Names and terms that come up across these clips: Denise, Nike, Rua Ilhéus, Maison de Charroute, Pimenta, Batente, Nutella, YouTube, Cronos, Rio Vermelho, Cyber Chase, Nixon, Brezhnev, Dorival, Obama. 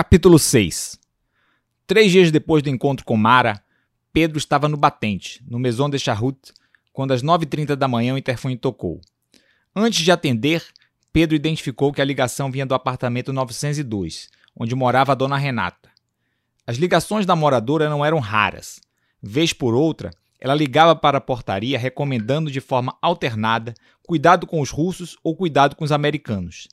Capítulo 6. 3 dias depois do encontro com Mara, Pedro estava no Batente, no Maison de Charroute, quando às 9h30 da manhã o interfone tocou. Antes de atender, Pedro identificou que a ligação vinha do apartamento 902, onde morava a dona Renata. As ligações da moradora não eram raras. Vez por outra, ela ligava para a portaria recomendando de forma alternada cuidado com os russos ou cuidado com os americanos.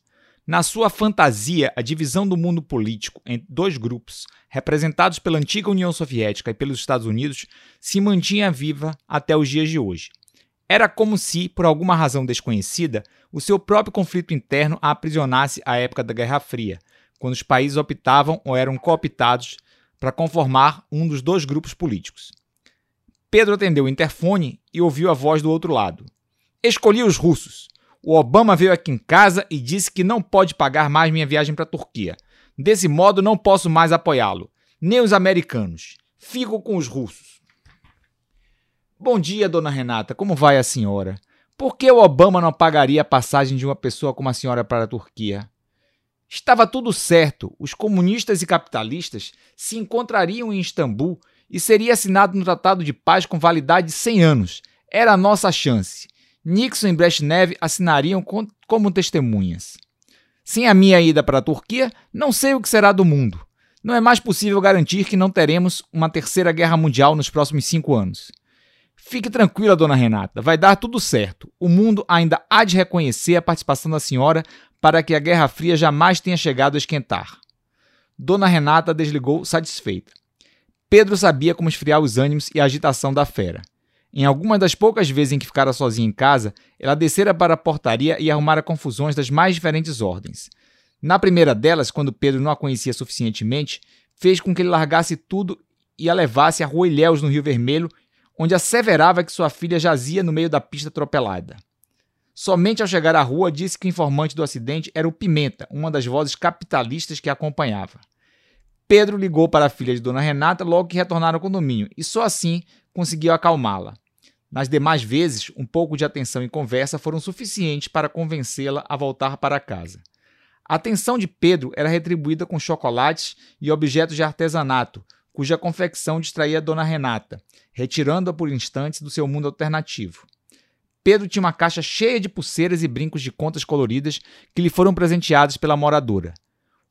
Na sua fantasia, a divisão do mundo político em dois grupos, representados pela antiga União Soviética e pelos Estados Unidos, se mantinha viva até os dias de hoje. Era como se, por alguma razão desconhecida, o seu próprio conflito interno a aprisionasse à época da Guerra Fria, quando os países optavam ou eram cooptados para conformar um dos dois grupos políticos. Pedro atendeu o interfone e ouviu a voz do outro lado. Escolhi os russos. O Obama veio aqui em casa e disse que não pode pagar mais minha viagem para a Turquia. Desse modo, não posso mais apoiá-lo. Nem os americanos. Fico com os russos. Bom dia, dona Renata. Como vai a senhora? Por que o Obama não pagaria a passagem de uma pessoa como a senhora para a Turquia? Estava tudo certo. Os comunistas e capitalistas se encontrariam em Istambul e seria assinado um tratado de paz com validade de 100 anos. Era a nossa chance. Nixon e Brezhnev assinariam como testemunhas. Sem a minha ida para a Turquia, não sei o que será do mundo. Não é mais possível garantir que não teremos uma terceira guerra mundial nos próximos 5 anos. Fique tranquila, dona Renata, vai dar tudo certo. O mundo ainda há de reconhecer a participação da senhora para que a Guerra Fria jamais tenha chegado a esquentar. Dona Renata desligou satisfeita. Pedro sabia como esfriar os ânimos e a agitação da fera. Em algumas das poucas vezes em que ficara sozinha em casa, ela descera para a portaria e arrumara confusões das mais diferentes ordens. Na primeira delas, quando Pedro não a conhecia suficientemente, fez com que ele largasse tudo e a levasse à Rua Ilhéus, no Rio Vermelho, onde asseverava que sua filha jazia no meio da pista atropelada. Somente ao chegar à rua, disse que o informante do acidente era o Pimenta, uma das vozes capitalistas que a acompanhava. Pedro ligou para a filha de dona Renata logo que retornaram ao condomínio e só assim conseguiu acalmá-la. Nas demais vezes, um pouco de atenção e conversa foram suficientes para convencê-la a voltar para casa. A atenção de Pedro era retribuída com chocolates e objetos de artesanato, cuja confecção distraía Dona Renata, retirando-a por instantes do seu mundo alternativo. Pedro tinha uma caixa cheia de pulseiras e brincos de contas coloridas que lhe foram presenteados pela moradora.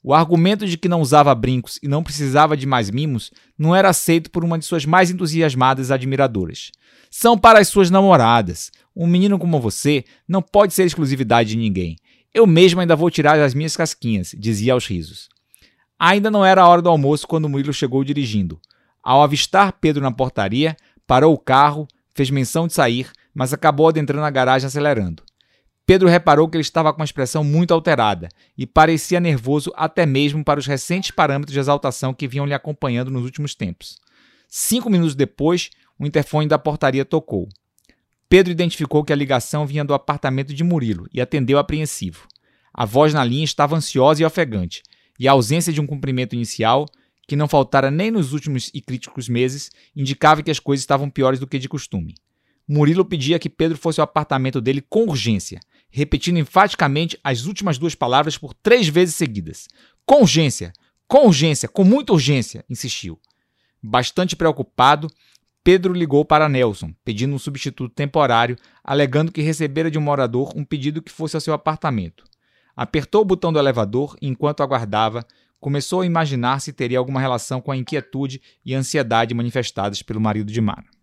O argumento de que não usava brincos e não precisava de mais mimos não era aceito por uma de suas mais entusiasmadas admiradoras. São para as suas namoradas. Um menino como você não pode ser exclusividade de ninguém. Eu mesmo ainda vou tirar as minhas casquinhas, dizia aos risos. Ainda não era a hora do almoço quando Murilo chegou dirigindo. Ao avistar Pedro na portaria, parou o carro, fez menção de sair, mas acabou adentrando a garagem acelerando. Pedro reparou que ele estava com uma expressão muito alterada e parecia nervoso até mesmo para os recentes parâmetros de exaltação que vinham lhe acompanhando nos últimos tempos. 5 minutos depois, o interfone da portaria tocou. Pedro identificou que a ligação vinha do apartamento de Murilo e atendeu apreensivo. A voz na linha estava ansiosa e ofegante, e a ausência de um cumprimento inicial, que não faltara nem nos últimos e críticos meses, indicava que as coisas estavam piores do que de costume. Murilo pedia que Pedro fosse ao apartamento dele com urgência, repetindo enfaticamente as últimas 2 palavras por 3 vezes seguidas. Com urgência! Com urgência! Com muita urgência! Insistiu. Bastante preocupado, Pedro ligou para Nelson, pedindo um substituto temporário, alegando que recebera de um morador um pedido que fosse ao seu apartamento. Apertou o botão do elevador e, enquanto aguardava, começou a imaginar se teria alguma relação com a inquietude e ansiedade manifestadas pelo marido de Mara.